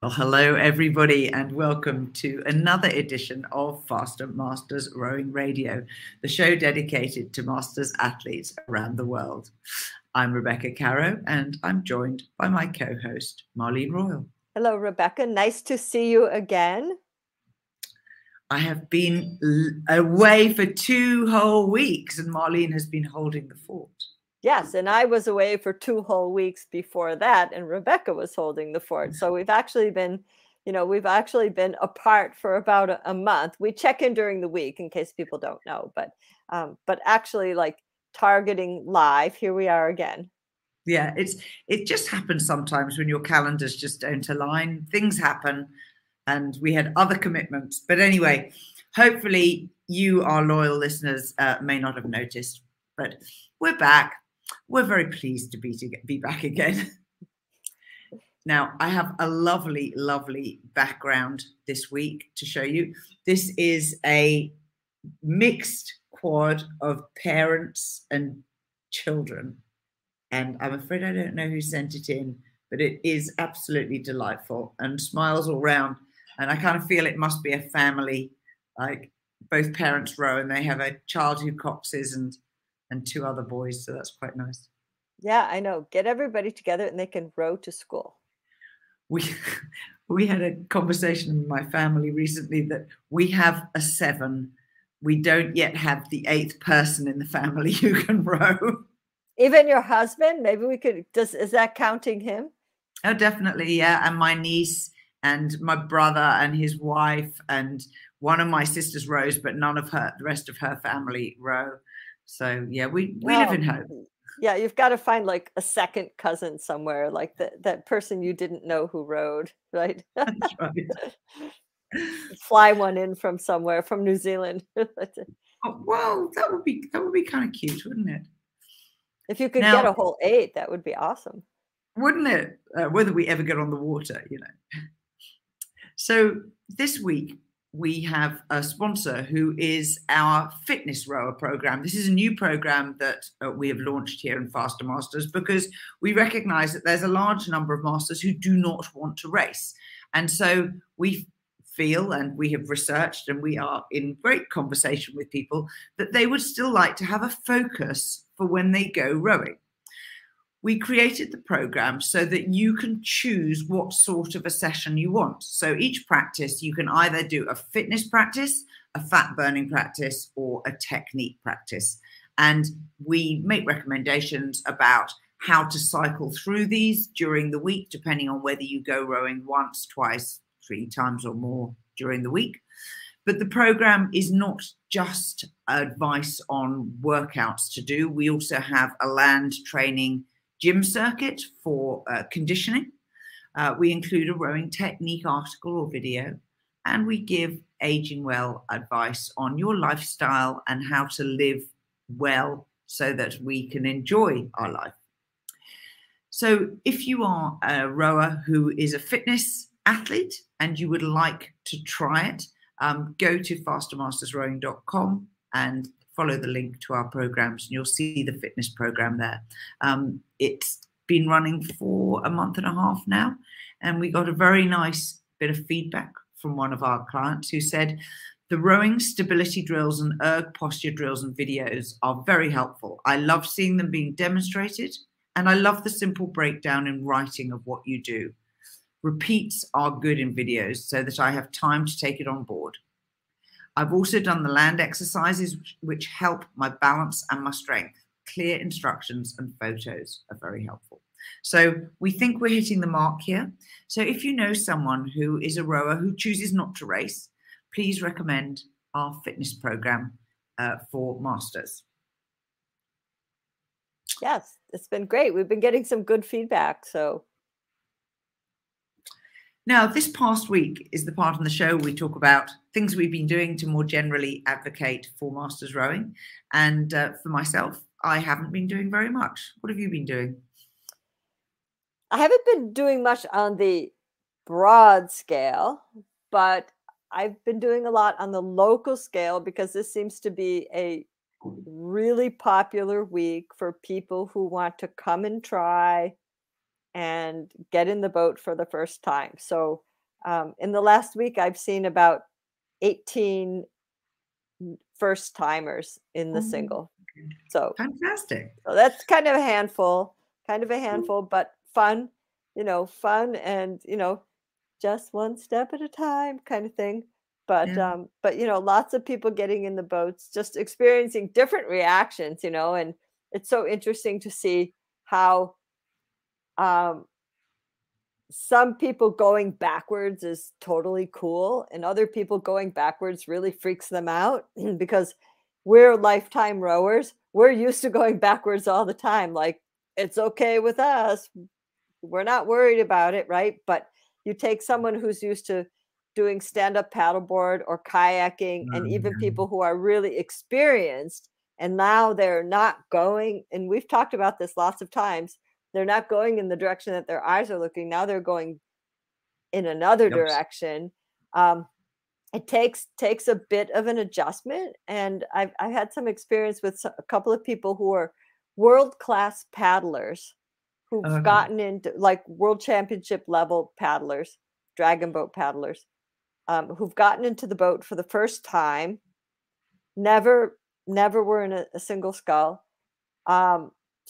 Well, hello, everybody, and welcome to another edition of Faster Masters Rowing Radio, the show dedicated to masters athletes around the world. I'm Rebecca Caro, and I'm joined by my co-host, Marlene Royal. Hello, Rebecca. Nice to see you again. I have been away for 2 whole weeks, and Marlene has been holding the fort. Yes, and I was away for 2 whole weeks before that, and Rebecca was holding the fort. So we've actually been, you know, we've actually been apart for about a month. We check in during the week in case people don't know, but actually like targeting live, here we are again. Yeah, it just happens sometimes when your calendars just don't align. Things happen, and we had other commitments. But anyway, hopefully you, our loyal listeners, may not have noticed, but we're back. We're very pleased to be back again. Now, I have a lovely, lovely background this week to show you. This is a mixed quad of parents and children. And I'm afraid I don't know who sent it in, but it is absolutely delightful and smiles all round. And I kind of feel it must be a family, like both parents row and they have a child who coxes and 2 other boys, so that's quite nice. Yeah, I know. Get everybody together and they can row to school. We had a conversation with my family recently that we have a 7. We don't yet have the 8th person in the family who can row. Even your husband? Maybe we could, is that counting him? Oh, definitely, yeah. And my niece and my brother and his wife and one of my sisters rows, but none of her, the rest of her family row. So yeah, we live in hope. Yeah, you've got to find like a 2nd cousin somewhere, like that person you didn't know who rowed, right? That's right. Fly one in from somewhere, from New Zealand. Oh, wow, that would be kind of cute, wouldn't it? If you could get a whole 8, that would be awesome. Wouldn't it? Whether we ever get on the water, you know. So this week, we have a sponsor who is our fitness rower program. This is a new program that we have launched here in Faster Masters because we recognize that there's a large number of masters who do not want to race. And so we feel, and we have researched, and we are in great conversation with people, that they would still like to have a focus for when they go rowing. We created the program so that you can choose what sort of a session you want. So each practice, you can either do a fitness practice, a fat burning practice, or a technique practice. And we make recommendations about how to cycle through these during the week, depending on whether you go rowing once, twice, 3 times or more during the week. But the program is not just advice on workouts to do. We also have a land training gym circuit for conditioning. We include a rowing technique article or video, and we give aging well advice on your lifestyle and how to live well so that we can enjoy our life. So if you are a rower who is a fitness athlete and you would like to try it, go to fastermastersrowing.com and follow the link to our programs, and you'll see the fitness program there. It's been running for a month and a half now, and we got a very nice bit of feedback from one of our clients who said, the rowing stability drills and erg posture drills and videos are very helpful. I love seeing them being demonstrated, and I love the simple breakdown in writing of what you do. Repeats are good in videos so that I have time to take it on board. I've also done the land exercises, which help my balance and my strength. Clear instructions and photos are very helpful. So we think we're hitting the mark here. So if you know someone who is a rower who chooses not to race, please recommend our fitness program for masters. Yes, it's been great. We've been getting some good feedback. So now, this past week is the part on the show we talk about things we've been doing to more generally advocate for masters rowing. And for myself, I haven't been doing very much. What have you been doing? I haven't been doing much on the broad scale, but I've been doing a lot on the local scale because this seems to be a really popular week for people who want to come and try and get in the boat for the first time. So In the last week, I've seen about 18 first timers in the single. So fantastic. So that's kind of a handful, but fun, fun and, just one step at a time kind of thing. But, lots of people getting in the boats, just experiencing different reactions, and it's so interesting to see how, some people going backwards is totally cool, and other people going backwards really freaks them out because we're lifetime rowers. We're used to going backwards all the time. Like, it's okay with us. We're not worried about it, right? But you take someone who's used to doing stand-up paddleboard or kayaking, and even people who are really experienced, and now they're not going, and we've talked about this lots of times, they're not going in the direction that their eyes are looking. Now they're going in another direction. It takes a bit of an adjustment. And I've had some experience with a couple of people who are world-class paddlers who've gotten into like world championship level paddlers, dragon boat paddlers, who've gotten into the boat for the first time, never were in a single scull.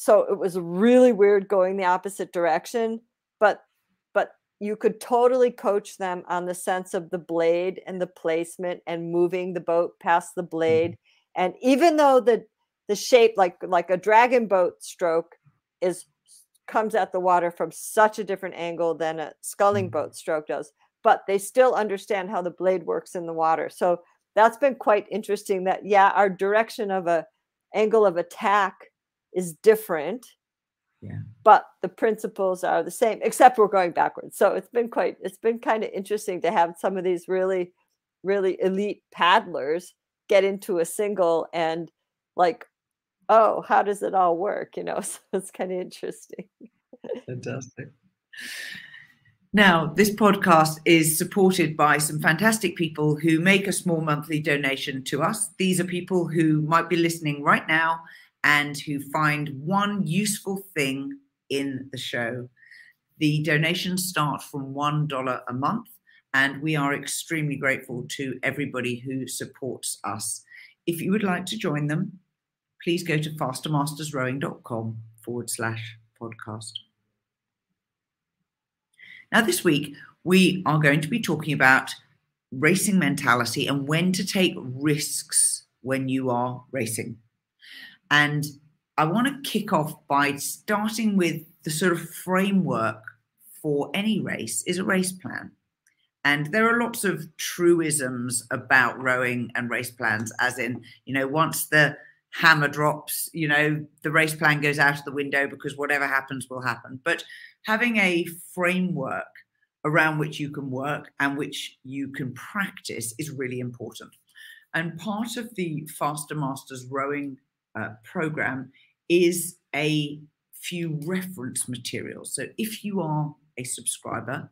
So it was really weird going the opposite direction, but you could totally coach them on the sense of the blade and the placement and moving the boat past the blade. And even though the shape, like a dragon boat stroke comes at the water from such a different angle than a sculling boat stroke does, but they still understand how the blade works in the water. So that's been quite interesting that, our direction of angle of attack is different, but the principles are the same, except we're going backwards. So it's been kind of interesting to have some of these really, really elite paddlers get into a single and like, oh, how does it all work? So it's kind of interesting. Fantastic. Now, this podcast is supported by some fantastic people who make a small monthly donation to us. These are people who might be listening right now and who find one useful thing in the show. The donations start from $1 a month, and we are extremely grateful to everybody who supports us. If you would like to join them, please go to fastermastersrowing.com/podcast. Now, this week, we are going to be talking about racing mentality and when to take risks when you are racing. And I want to kick off by starting with the sort of framework for any race is a race plan. And there are lots of truisms about rowing and race plans, as in, once the hammer drops, the race plan goes out of the window because whatever happens will happen. But having a framework around which you can work and which you can practice is really important. And part of the Faster Masters Rowing program is a few reference materials. So if you are a subscriber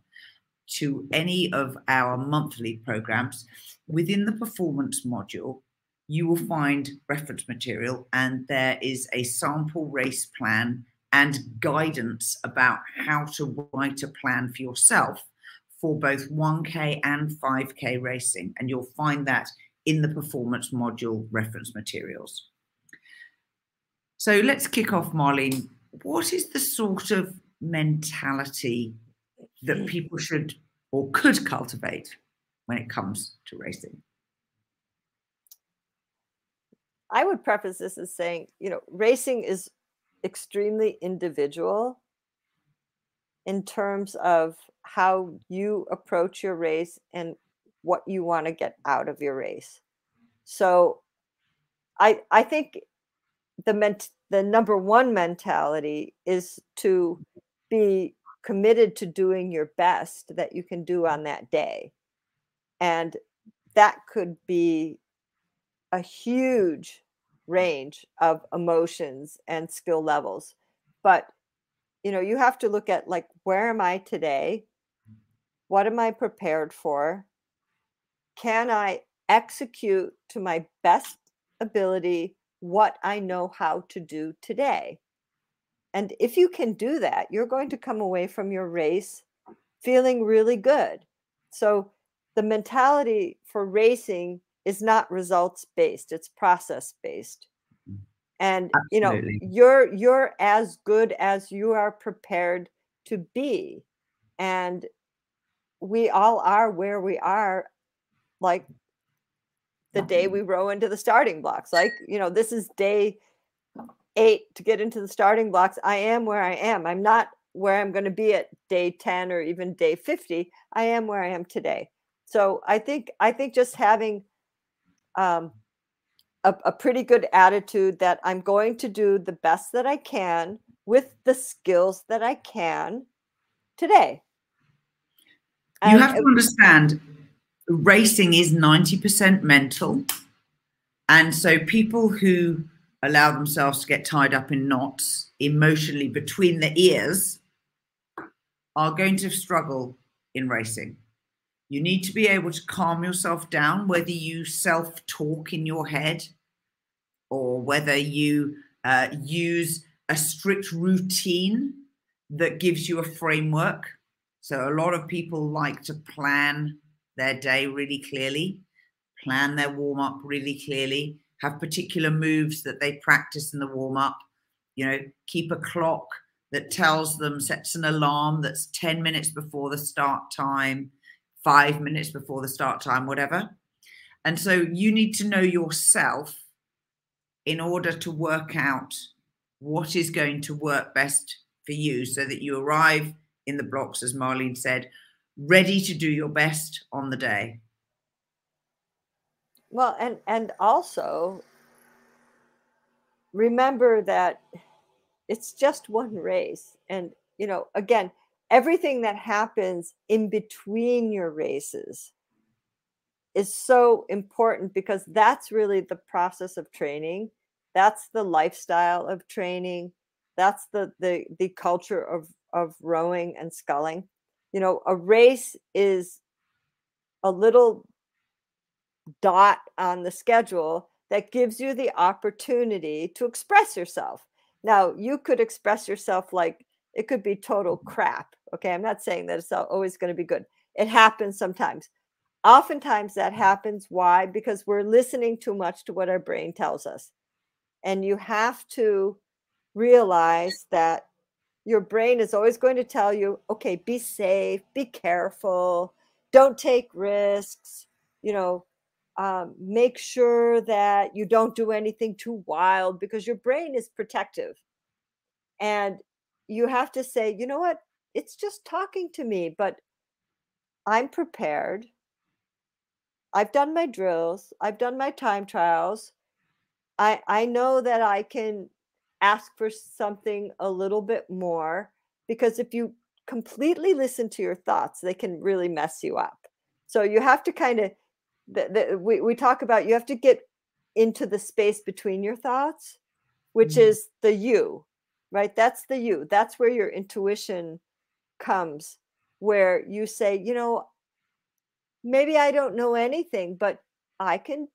to any of our monthly programs, within the performance module, you will find reference material, and there is a sample race plan and guidance about how to write a plan for yourself for both 1K and 5K racing. And you'll find that in the performance module reference materials. So let's kick off, Marlene. What is the sort of mentality that people should or could cultivate when it comes to racing? I would preface this as saying, racing is extremely individual in terms of how you approach your race and what you want to get out of your race. So I think the number one mentality is to be committed to doing your best that you can do on that day. And that could be a huge range of emotions and skill levels. But, you have to look at like, where am I today? What am I prepared for? Can I execute to my best ability what I know how to do today? And if you can do that, you're going to come away from your race feeling really good. So the mentality for racing is not results-based, it's process-based. And, absolutely. You know, you're as good as you are prepared to be. And we all are where we are, like the day we row into the starting blocks. Like, you know, this is day 8 to get into the starting blocks. I am where I am. I'm not where I'm going to be at day 10 or even day 50. I am where I am today. So I think just having a pretty good attitude that I'm going to do the best that I can with the skills that I can today. And you have to understand, racing is 90% mental. And so people who allow themselves to get tied up in knots emotionally between the ears are going to struggle in racing. You need to be able to calm yourself down, whether you self-talk in your head or whether you use a strict routine that gives you a framework. So a lot of people like to plan their day really clearly, plan their warm-up really clearly, have particular moves that they practice in the warm-up, you know, keep a clock that tells them, sets an alarm that's 10 minutes before the start time, 5 minutes before the start time, whatever. And so you need to know yourself in order to work out what is going to work best for you so that you arrive in the blocks, as Marlene said, ready to do your best on the day. Well, and also remember that it's just one race. And, you know, again, everything that happens in between your races is so important, because that's really the process of training. That's the lifestyle of training. That's the culture of rowing and sculling. You know, a race is a little dot on the schedule that gives you the opportunity to express yourself. Now, you could express yourself like, it could be total crap. Okay. I'm not saying that it's always going to be good. It happens sometimes. Oftentimes that happens. Why? Because we're listening too much to what our brain tells us. And you have to realize that your brain is always going to tell you, okay, be safe, be careful, don't take risks, you know, make sure that you don't do anything too wild, because your brain is protective. And you have to say, you know what, it's just talking to me, but I'm prepared. I've done my drills. I've done my time trials. I know that I can ask for something a little bit more, because if you completely listen to your thoughts, they can really mess you up. So you have to kind of, we talk about, you have to get into the space between your thoughts, which is the you. Right? That's the you. That's where your intuition comes, where you say, you know, maybe I don't know anything, but I can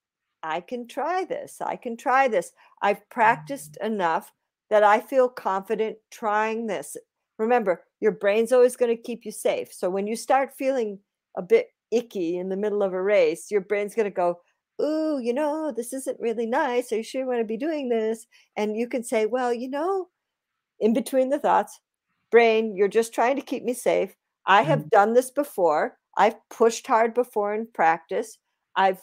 try this. I can try this. I've practiced enough that I feel confident trying this. Remember, your brain's always going to keep you safe. So when you start feeling a bit icky in the middle of a race, your brain's going to go, ooh, you know, this isn't really nice. Are you sure you want to be doing this? And you can say, well, you know, in between the thoughts, brain, you're just trying to keep me safe. I have done this before. I've pushed hard before in practice. I've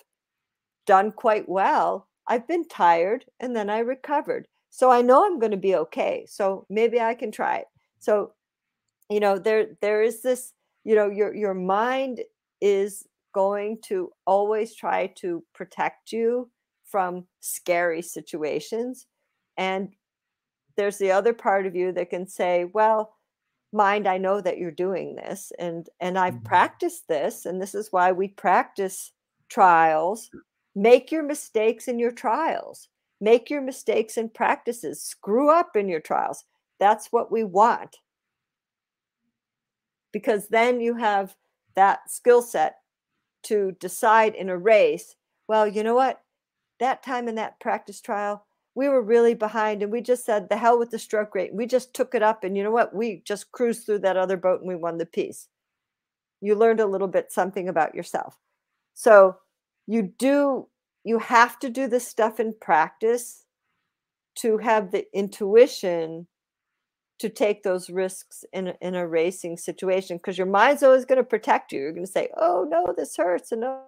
done quite well. I've been tired and then I recovered. So I know I'm going to be okay. So maybe I can try it. So, you know, there is this, you know, your mind is going to always try to protect you from scary situations. And there's the other part of you that can say, well, mind, I know that you're doing this, and I've practiced this, and this is why we practice trials. Make your mistakes in your trials. Make your mistakes in practices. Screw up in your trials. That's what we want. Because then you have that skill set to decide in a race, well, you know what? That time in that practice trial, we were really behind and we just said, the hell with the stroke rate. We just took it up and, you know what? We just cruised through that other boat and we won the piece. you learned a little bit something about yourself. So you have to do this stuff in practice to have the intuition to take those risks in a racing situation, because your mind's always going to protect you. You're going to say, oh no, this hurts, and oh,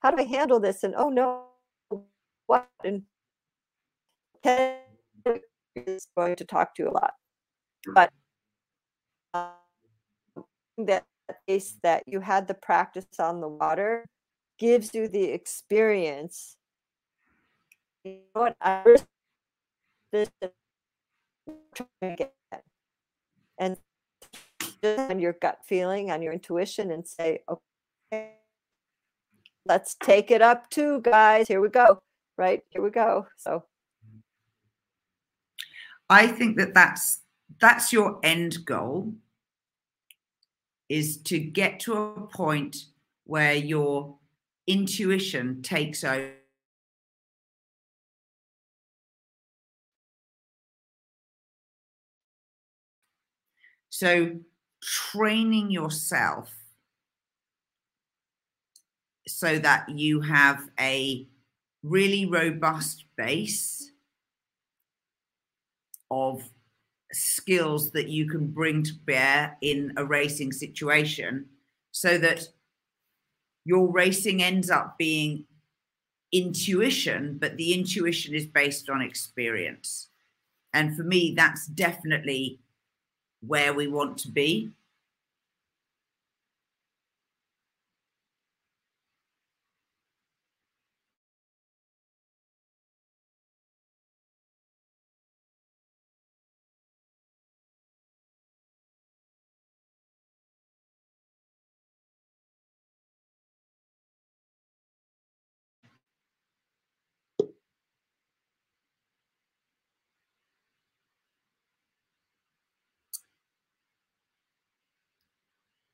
how do I handle this, and oh no, what, and Ken is going to talk to you a lot. But that place that you had the practice on the water gives you the experience. You know what, I risked this again, and just on your gut feeling, on your intuition, and say, okay, let's take it up too, guys. Here we go. Right, here we go. So I think that that's your end goal, is to get to a point where your intuition takes over. So training yourself so that you have a really robust base of skills that you can bring to bear in a racing situation, so that your racing ends up being intuition, but the intuition is based on experience. And for me, that's definitely where we want to be.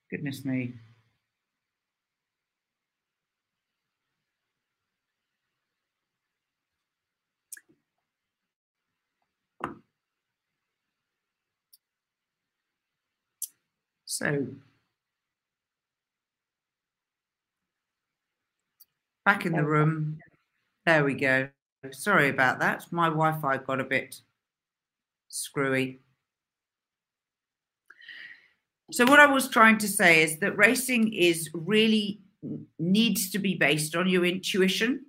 Goodness me. So, back in the room. There we go. Sorry about that. My Wi-Fi got a bit screwy. So what I was trying to say is that racing is really needs to be based on your intuition,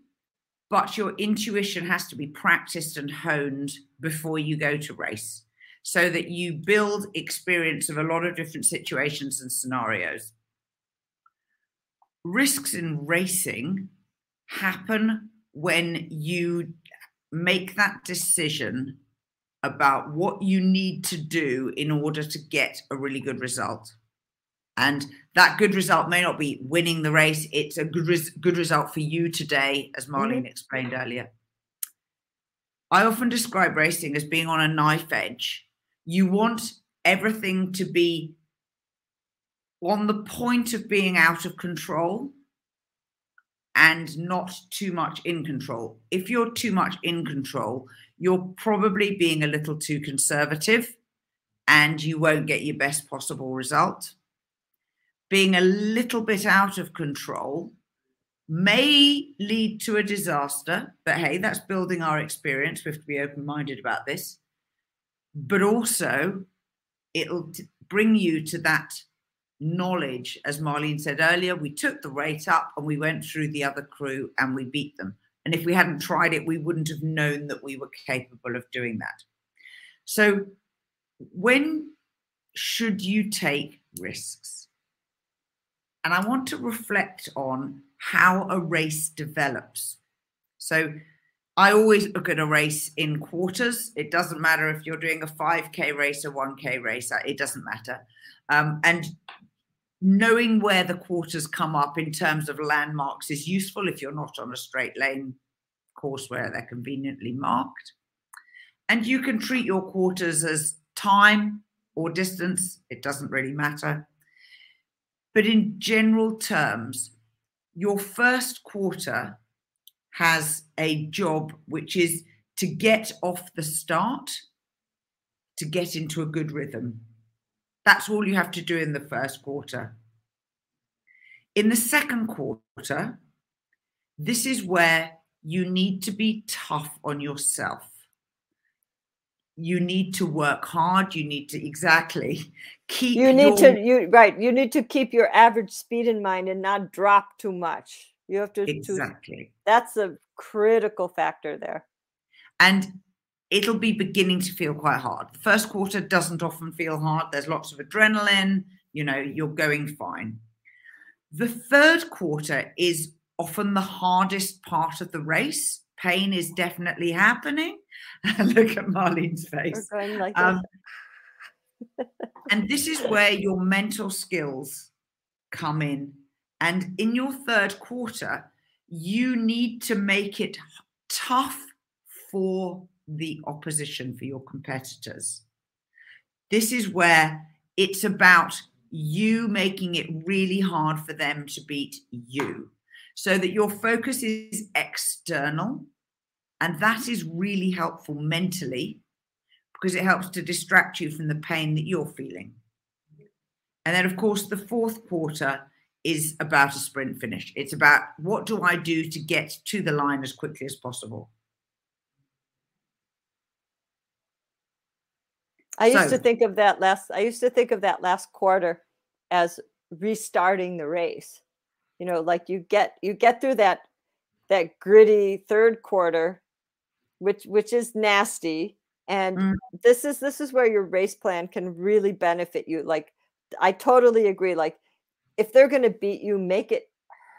but your intuition has to be practiced and honed before you go to race, so that you build experience of a lot of different situations and scenarios. Risks in racing happen when you make that decision about what you need to do in order to get a really good result. And that good result may not be winning the race. It's a good result for you today, as Marlene explained earlier. I often describe racing as being on a knife edge. You want everything to be on the point of being out of control and not too much in control. If you're too much in control, you're probably being a little too conservative and you won't get your best possible result. Being a little bit out of control may lead to a disaster, but hey, that's building our experience. We have to be open-minded about this. But also, it'll bring you to that knowledge. As Marlene said earlier, we took the rate up and we went through the other crew and we beat them. And if we hadn't tried it, we wouldn't have known that we were capable of doing that. So when should you take risks? And I want to reflect on how a race develops. So I always look at a race in quarters. It doesn't matter if you're doing a 5K race or 1K race. It doesn't matter. And knowing where the quarters come up in terms of landmarks is useful if you're not on a straight lane course where they're conveniently marked. And you can treat your quarters as time or distance. It doesn't really matter. But in general terms, your first quarter has a job, which is to get off the start, to get into a good rhythm. That's all you have to do in the first quarter. In the second quarter, this is where you need to be tough on yourself. You need to work hard. You need to You need to keep your average speed in mind and not drop too much. You have to that's a critical factor there. And it'll be beginning to feel quite hard. The first quarter doesn't often feel hard. There's lots of adrenaline. You know, you're going fine. The third quarter is often the hardest part of the race. Pain is definitely happening. Look at Marlene's face. We're going like and this is where your mental skills come in. And in your third quarter, you need to make it tough for the opposition, for your competitors. This is where it's about you making it really hard for them to beat you, so that your focus is external. And that is really helpful mentally, because it helps to distract you from the pain that you're feeling. And then, of course, the fourth quarter is about a sprint finish. It's about, what do I do to get to the line as quickly as possible? I used to think of that last quarter as restarting the race. You know, like you get through that gritty third quarter, which is nasty. And this is where your race plan can really benefit you. Like, I totally agree. Like, if they're going to beat you, make it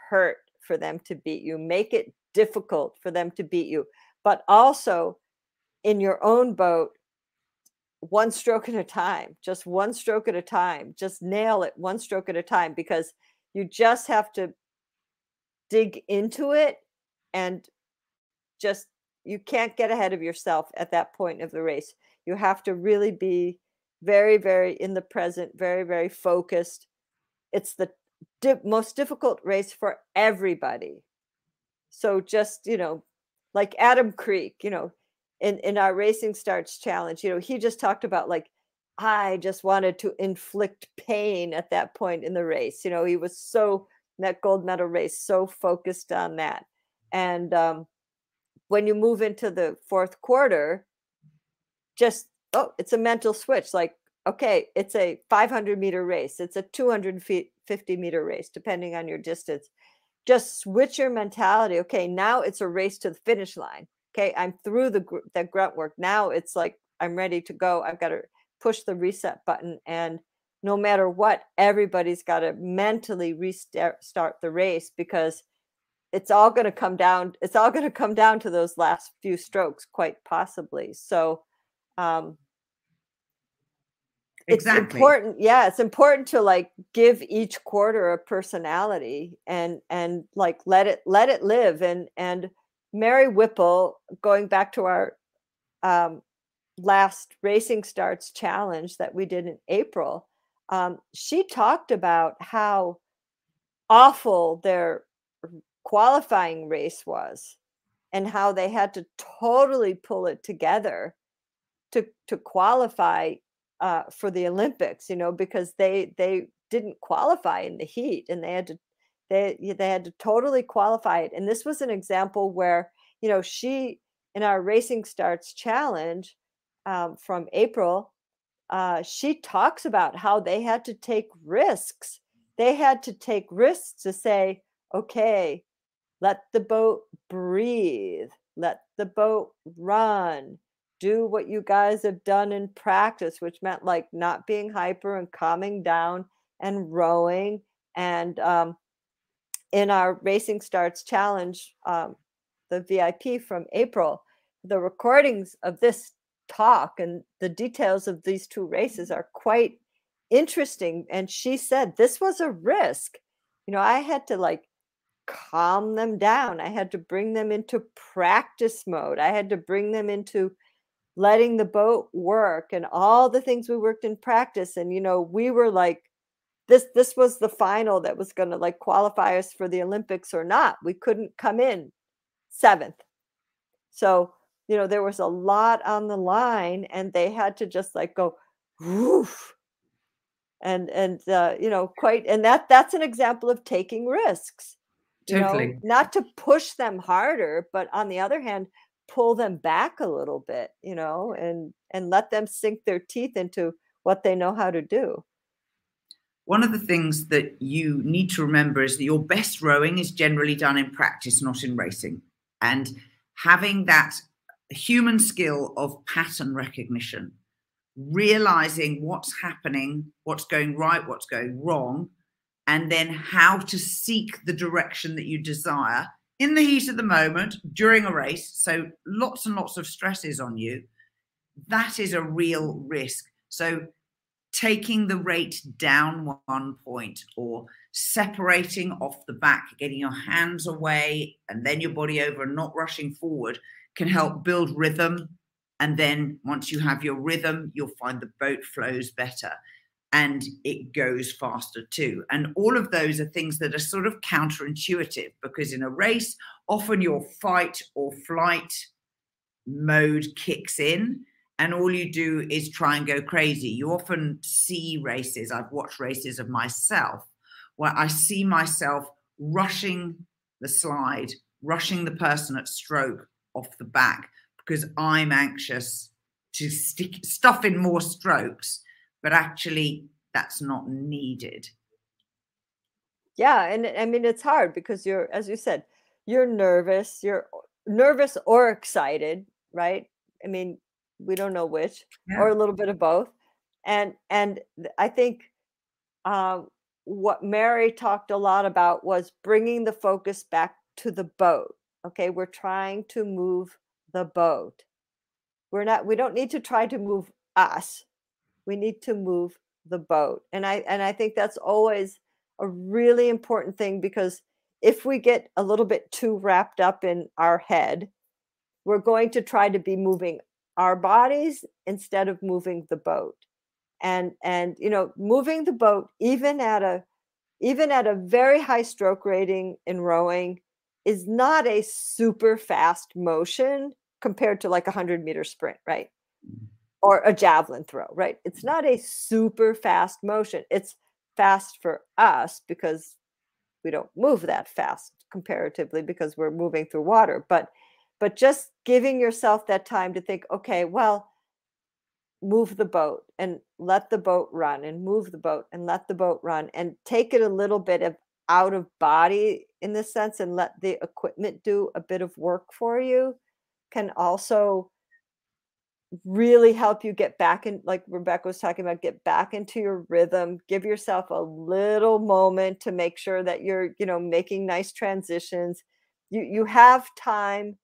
hurt for them to beat you, make it difficult for them to beat you, but also in your own boat, one stroke at a time, just one stroke at a time, just nail it one stroke at a time, because you just have to dig into it and just, you can't get ahead of yourself at that point of the race. You have to really be very, very in the present, very, very focused. It's the most difficult race for everybody. So just, you know, like Adam Creek, you know, in our Racing Starts Challenge, you know, he just talked about, like, I just wanted to inflict pain at that point in the race. You know, he was so, in that gold medal race, so focused on that. And when you move into the fourth quarter, just, it's a mental switch. Like, okay, it's a 500 meter race. It's a 250 meter race, depending on your distance. Just switch your mentality. Okay, now it's a race to the finish line. Okay, I'm through the grunt work. Now it's like, I'm ready to go. I've got to push the reset button. And no matter what, everybody's got to mentally restart the race, because it's all going to come down. It's all going to come down to those last few strokes, quite possibly. So it's important. Yeah. It's important to, like, give each quarter a personality and like, let it live. And Mary Whipple, going back to our last Racing Starts Challenge that we did in April, she talked about how awful their qualifying race was and how they had to totally pull it together to qualify for the Olympics, you know, because they didn't qualify in the heat, and they had to totally qualify it. And this was an example where, you know, she, in our Racing Starts Challenge from April, she talks about how they had to take risks. They had to take risks to say, okay, let the boat breathe, let the boat run, do what you guys have done in practice, which meant, like, not being hyper and calming down and rowing. And in our Racing Starts Challenge, the VIP from April, the recordings of this talk and the details of these two races are quite interesting. And she said, this was a risk. You know, I had to, like, calm them down. I had to bring them into practice mode. I had to bring them into letting the boat work and all the things we worked in practice. And, you know, we were like, this was the final that was going to, like, qualify us for the Olympics or not. We couldn't come in 7th. So, you know, there was a lot on the line, and they had to just, like, go, woof, and that's an example of taking risks. Totally. You know, not to push them harder, but on the other hand, pull them back a little bit, you know, and let them sink their teeth into what they know how to do. One of the things that you need to remember is that your best rowing is generally done in practice, not in racing. And having that human skill of pattern recognition, realizing what's happening, what's going right, what's going wrong, and then how to seek the direction that you desire in the heat of the moment during a race. So lots and lots of stresses on you. That is a real risk. So taking the rate down 1 point, or separating off the back, getting your hands away and then your body over and not rushing forward, can help build rhythm. And then once you have your rhythm, you'll find the boat flows better and it goes faster too. And all of those are things that are sort of counterintuitive, because in a race, often your fight or flight mode kicks in, and all you do is try and go crazy. You often see races, I've watched races of myself, where I see myself rushing the slide, rushing the person at stroke off the back, because I'm anxious to stuff in more strokes, but actually that's not needed. Yeah, and I mean, it's hard because you're, as you said, you're nervous or excited, right? I mean, we don't know which, yeah, or a little bit of both. And I think what Mary talked a lot about was bringing the focus back to the boat. Okay, we're trying to move the boat. We don't need to try to move us. We need to move the boat. And I think that's always a really important thing, because if we get a little bit too wrapped up in our head, we're going to try to be moving our bodies instead of moving the boat. And you know, moving the boat, even at a very high stroke rating in rowing, is not a super fast motion compared to like a 100-meter sprint, right? Or a javelin throw, right? It's not a super fast motion. It's fast for us because we don't move that fast comparatively, because we're moving through water. But just giving yourself that time to think, okay, well, move the boat and let the boat run, and move the boat and let the boat run, and take it a little bit of out of body in this sense, and let the equipment do a bit of work for you, can also really help you get back in, like Rebecca was talking about, get back into your rhythm. Give yourself a little moment to make sure that you're, you know, making nice transitions. You have time.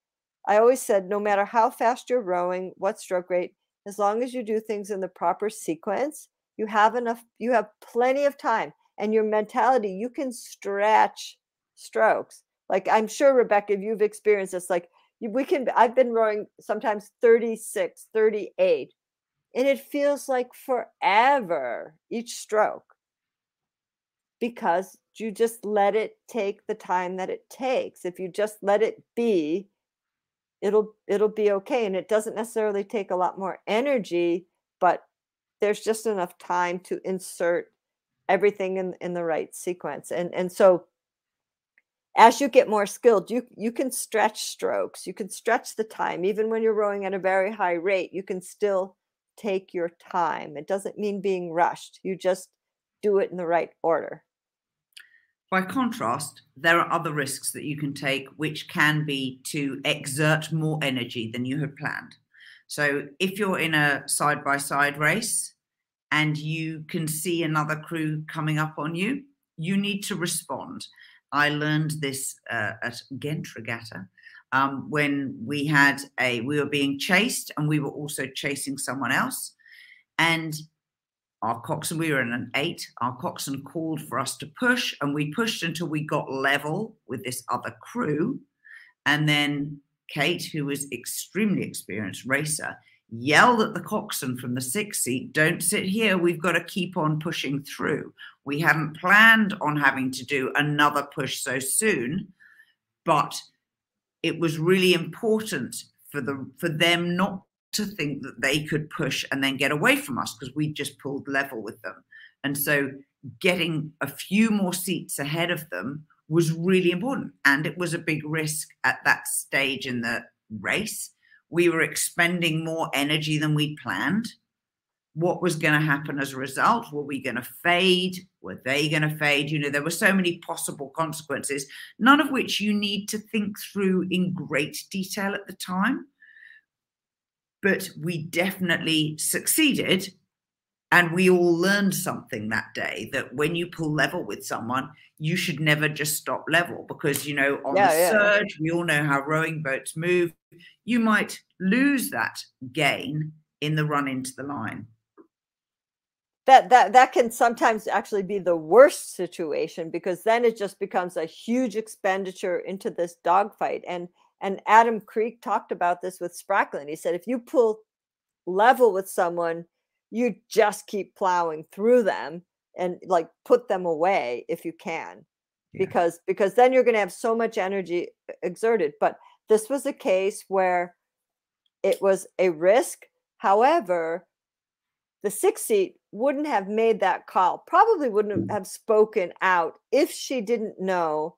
I always said, no matter how fast you're rowing, what stroke rate, as long as you do things in the proper sequence, you have plenty of time. And your mentality, you can stretch strokes. Like, I'm sure, Rebecca, if you've experienced this, like I've been rowing sometimes 36, 38, and it feels like forever each stroke, because you just let it take the time that it takes. If you just let it be, it'll be okay. And it doesn't necessarily take a lot more energy, but there's just enough time to insert everything in the right sequence. And so as you get more skilled, you can stretch strokes, you can stretch the time. Even when you're rowing at a very high rate, you can still take your time. It doesn't mean being rushed. You just do it in the right order. By contrast, there are other risks that you can take, which can be to exert more energy than you had planned. So if you're in a side-by-side race and you can see another crew coming up on you, you need to respond. I learned this at Ghent Regatta when we were being chased, and we were also chasing someone else. And our coxswain, we were in an 8, our coxswain called for us to push, and we pushed until we got level with this other crew. And then Kate, who was extremely experienced racer, yelled at the coxswain from the 6th seat, "Don't sit here, we've got to keep on pushing through. We hadn't planned on having to do another push so soon," but it was really important for them not to think that they could push and then get away from us, because we just pulled level with them. And so getting a few more seats ahead of them was really important. And it was a big risk at that stage in the race. We were expending more energy than we'd planned. What was going to happen as a result? Were we going to fade? Were they going to fade? You know, there were so many possible consequences, none of which you need to think through in great detail at the time. But we definitely succeeded. And we all learned something that day, that when you pull level with someone, you should never just stop level, because, you know, on surge, we all know how rowing boats move. You might lose that gain in the run into the line. That can sometimes actually be the worst situation, because then it just becomes a huge expenditure into this dogfight. And Adam Creek talked about this with Spracklin. He said, if you pull level with someone, you just keep plowing through them and like put them away if you can, because then you're going to have so much energy exerted. But this was a case where it was a risk. However, the sixth seat wouldn't have made that call, probably wouldn't have spoken out if she didn't know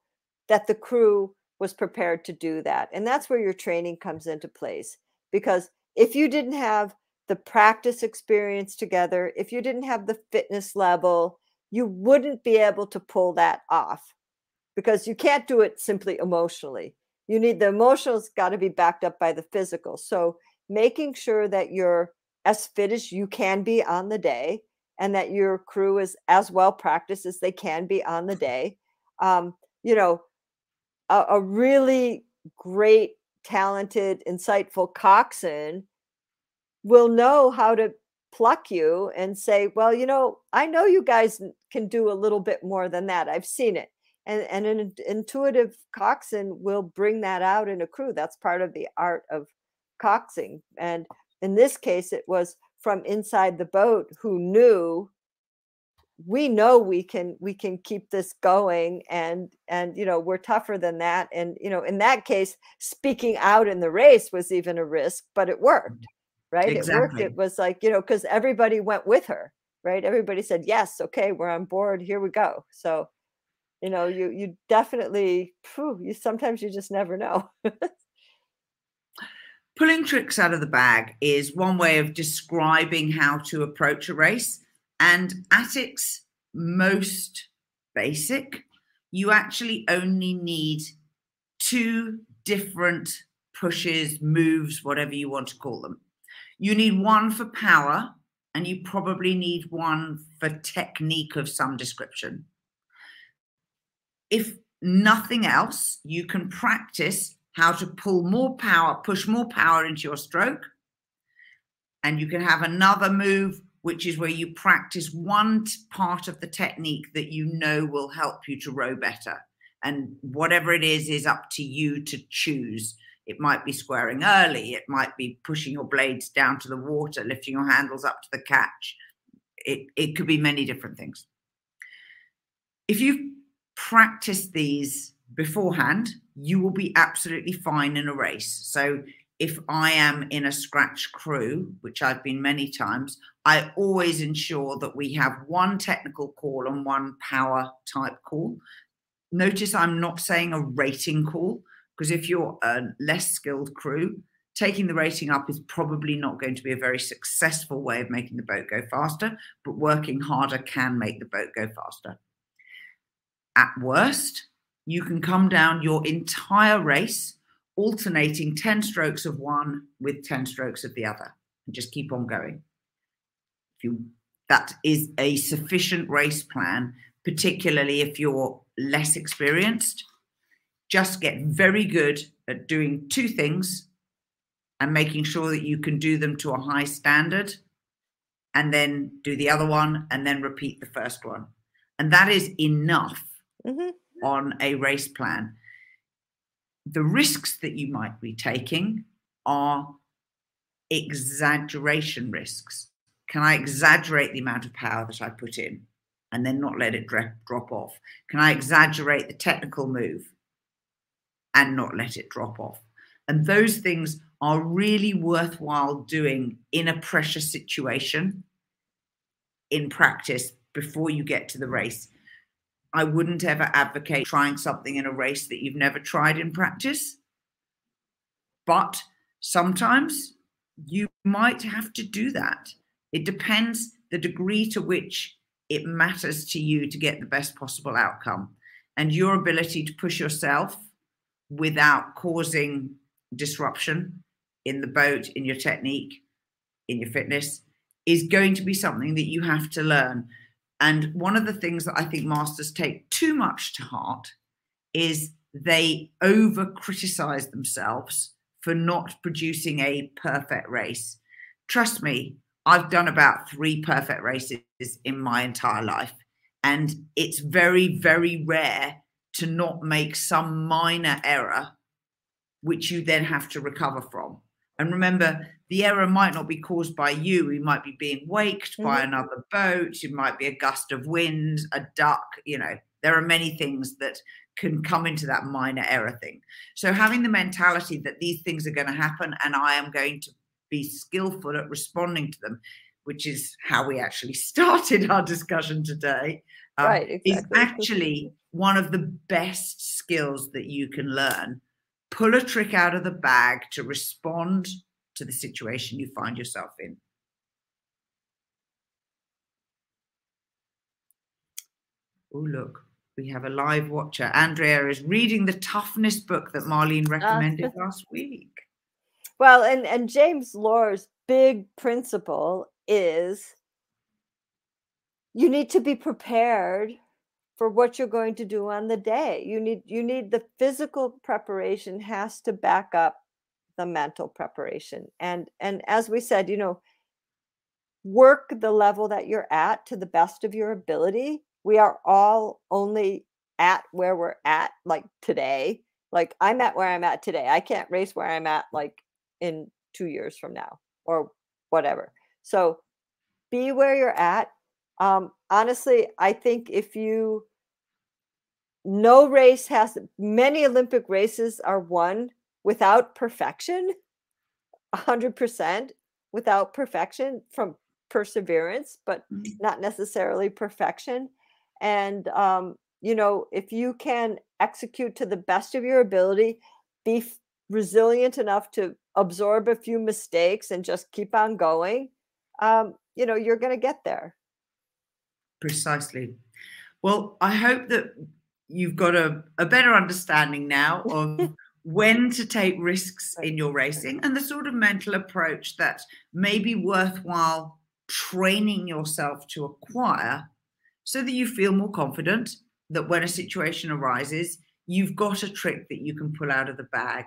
that the crew was prepared to do that. And that's where your training comes into place, because if you didn't have the practice experience together, if you didn't have the fitness level, you wouldn't be able to pull that off, because you can't do it simply emotionally. You need the emotional's got to be backed up by the physical. So making sure that you're as fit as you can be on the day, and that your crew is as well practiced as they can be on the day. You know, a really great, talented, insightful coxswain will know how to pluck you and say, well, you know, I know you guys can do a little bit more than that. I've seen it. And an intuitive coxswain will bring that out in a crew. That's part of the art of coxing. And in this case, it was from inside the boat, who knew, we know we can keep this going. And, you know, we're tougher than that. And, you know, in that case, speaking out in the race was even a risk, but it worked. Right. Exactly. It worked. It was like, you know, because everybody went with her. Right. Everybody said, yes. OK, we're on board. Here we go. So, you know, you definitely sometimes you just never know. Pulling tricks out of the bag is one way of describing how to approach a race. And at its most basic, you actually only need two different pushes, moves, whatever you want to call them. You need one for power, and you probably need one for technique of some description. If nothing else, you can practice how to pull more power, push more power into your stroke. And you can have another move, which is where you practice one part of the technique that you know will help you to row better. And whatever it is up to you to choose. It might be squaring early. It might be pushing your blades down to the water, lifting your handles up to the catch. It could be many different things. If you've practiced these beforehand, you will be absolutely fine in a race. So if I am in a scratch crew, which I've been many times, I always ensure that we have one technical call and one power type call. Notice I'm not saying a rating call, because if you're a less skilled crew, taking the rating up is probably not going to be a very successful way of making the boat go faster, but working harder can make the boat go faster. At worst, you can come down your entire race, alternating 10 strokes of one with 10 strokes of the other, and just keep on going. That is a sufficient race plan, particularly if you're less experienced. Just get very good at doing two things and making sure that you can do them to a high standard, and then do the other one, and then repeat the first one. And that is enough on a race plan. The risks that you might be taking are exaggeration risks. Can I exaggerate the amount of power that I put in and then not let it drop off? Can I exaggerate the technical move and not let it drop off? And those things are really worthwhile doing in a pressure situation in practice, before you get to the race. I wouldn't ever advocate trying something in a race that you've never tried in practice. But sometimes you might have to do that. It depends the degree to which it matters to you to get the best possible outcome and your ability to push yourself without causing disruption in the boat, in your technique, in your fitness, is going to be something that you have to learn. And one of the things that I think masters take too much to heart is they over-criticize themselves for not producing a perfect race. Trust me, I've done about 3 perfect races in my entire life. And it's very, very rare to not make some minor error, which you then have to recover from. And remember, the error might not be caused by you. You might be being waked by another boat. It might be a gust of wind, a duck. You know, there are many things that can come into that minor error thing. So having the mentality that these things are going to happen and I am going to be skillful at responding to them, which is how we actually started our discussion today, is actually one of the best skills that you can learn. Pull a trick out of the bag to respond to the situation you find yourself in. Oh, look, we have a live watcher. Andrea is reading the toughness book that Marlene recommended last week. Well, and James Law's big principle is you need to be prepared for what you're going to do on the day. You need the physical preparation has to back up the mental preparation. And as we said, you know, work the level that you're at to the best of your ability. We are all only at where we're at, like today. Like I'm at where I'm at today. I can't race where I'm at like in 2 years from now or whatever. So be where you're at. Honestly, I think if you, no race has, many Olympic races are won without perfection, 100% without perfection, from perseverance, but not necessarily perfection. And, you know, if you can execute to the best of your ability, be resilient enough to absorb a few mistakes and just keep on going, you know, you're going to get there. Precisely. Well, I hope that you've got a better understanding now of when to take risks in your racing and the sort of mental approach that may be worthwhile training yourself to acquire so that you feel more confident that when a situation arises, you've got a trick that you can pull out of the bag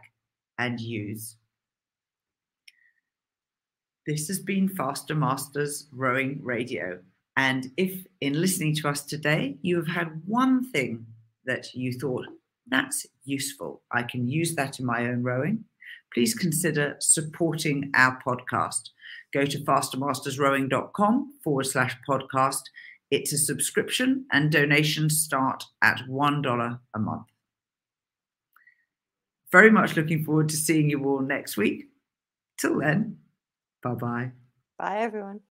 and use. This has been Faster Masters Rowing Radio. And if in listening to us today, you have had one thing that you thought, that's useful, I can use that in my own rowing, please consider supporting our podcast. Go to fastermastersrowing.com/podcast. It's a subscription and donations start at $1 a month. Very much looking forward to seeing you all next week. Till then, bye-bye. Bye, everyone.